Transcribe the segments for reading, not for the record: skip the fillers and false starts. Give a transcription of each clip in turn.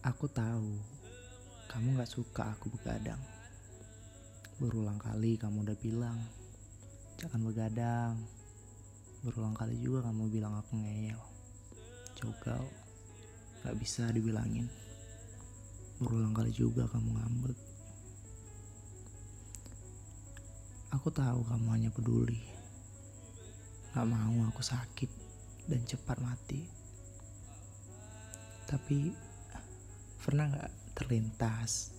Aku tahu, kamu gak suka aku begadang. Berulang kali kamu udah bilang, jangan begadang. Berulang kali juga kamu bilang aku ngeyel, cokau, gak bisa dibilangin. Berulang kali juga kamu ngambek. Aku tahu kamu hanya peduli, gak mau aku sakit dan cepat mati. Tapi pernah gak terlintas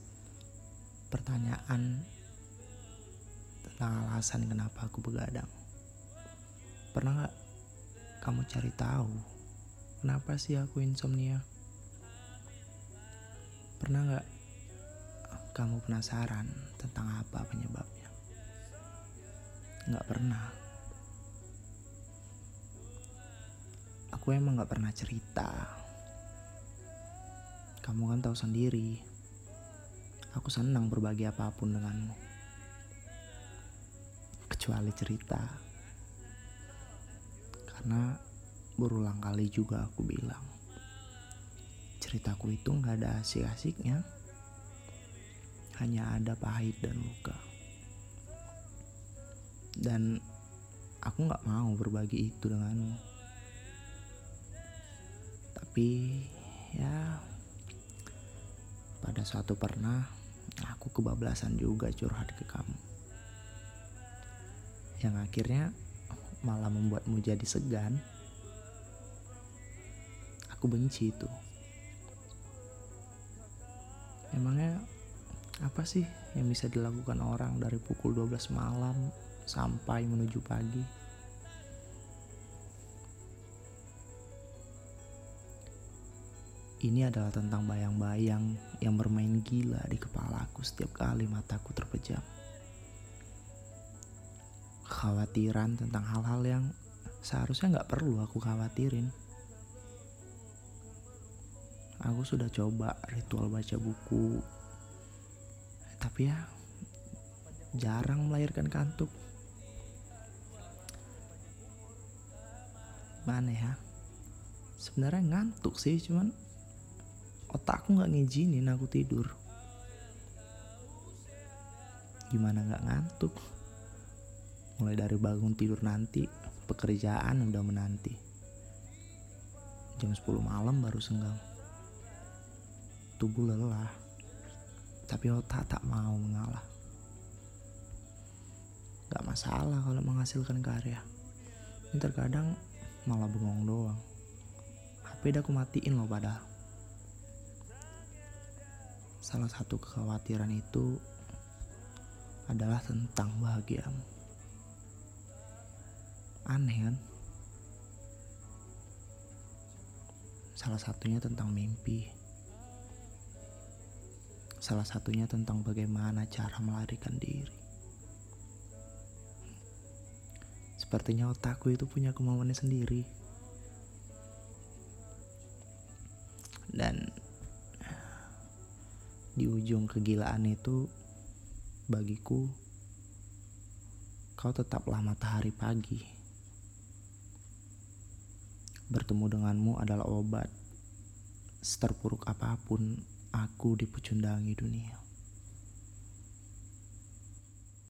pertanyaan tentang alasan kenapa aku begadang? Pernah gak kamu cari tahu kenapa sih aku insomnia? Pernah gak kamu penasaran tentang apa penyebabnya? Gak pernah. Aku emang gak pernah cerita. Kamu kan tahu sendiri, aku senang berbagi apapun denganmu, kecuali cerita. Karena berulang kali juga aku bilang, ceritaku itu gak ada asik-asiknya, hanya ada pahit dan luka. Dan aku gak mau berbagi itu denganmu. Tapi ya, pada suatu pernah, aku kebablasan juga curhat ke kamu. Yang akhirnya malah membuatmu jadi segan. Aku benci itu. Emangnya apa sih yang bisa dilakukan orang dari pukul 12 malam sampai menuju pagi? Ini adalah tentang bayang-bayang yang bermain gila di kepalaku setiap kali mataku terpejam. Kekhawatiran tentang hal-hal yang seharusnya gak perlu aku khawatirin. Aku sudah coba ritual baca buku, tapi ya jarang melahirkan kantuk. Mana ya? Sebenarnya ngantuk sih, cuman otakku gak ngizinin aku tidur. Gimana gak ngantuk? Mulai dari bangun tidur nanti, pekerjaan udah menanti. Jam 10 malam baru senggang. Tubuh lelah, tapi otak tak mau mengalah. Gak masalah kalau menghasilkan karya. Ini terkadang malah bengong doang. HP aku matiin loh padahal. Salah satu kekhawatiran itu adalah tentang bahagiamu. Aneh kan? Salah satunya tentang mimpi. Salah satunya tentang bagaimana cara melarikan diri. Sepertinya otakku itu punya kemauannya sendiri. Dan di ujung kegilaan itu, bagiku, kau tetaplah matahari pagi. Bertemu denganmu adalah obat. Seterpuruk apapun, aku dipecundangi dunia.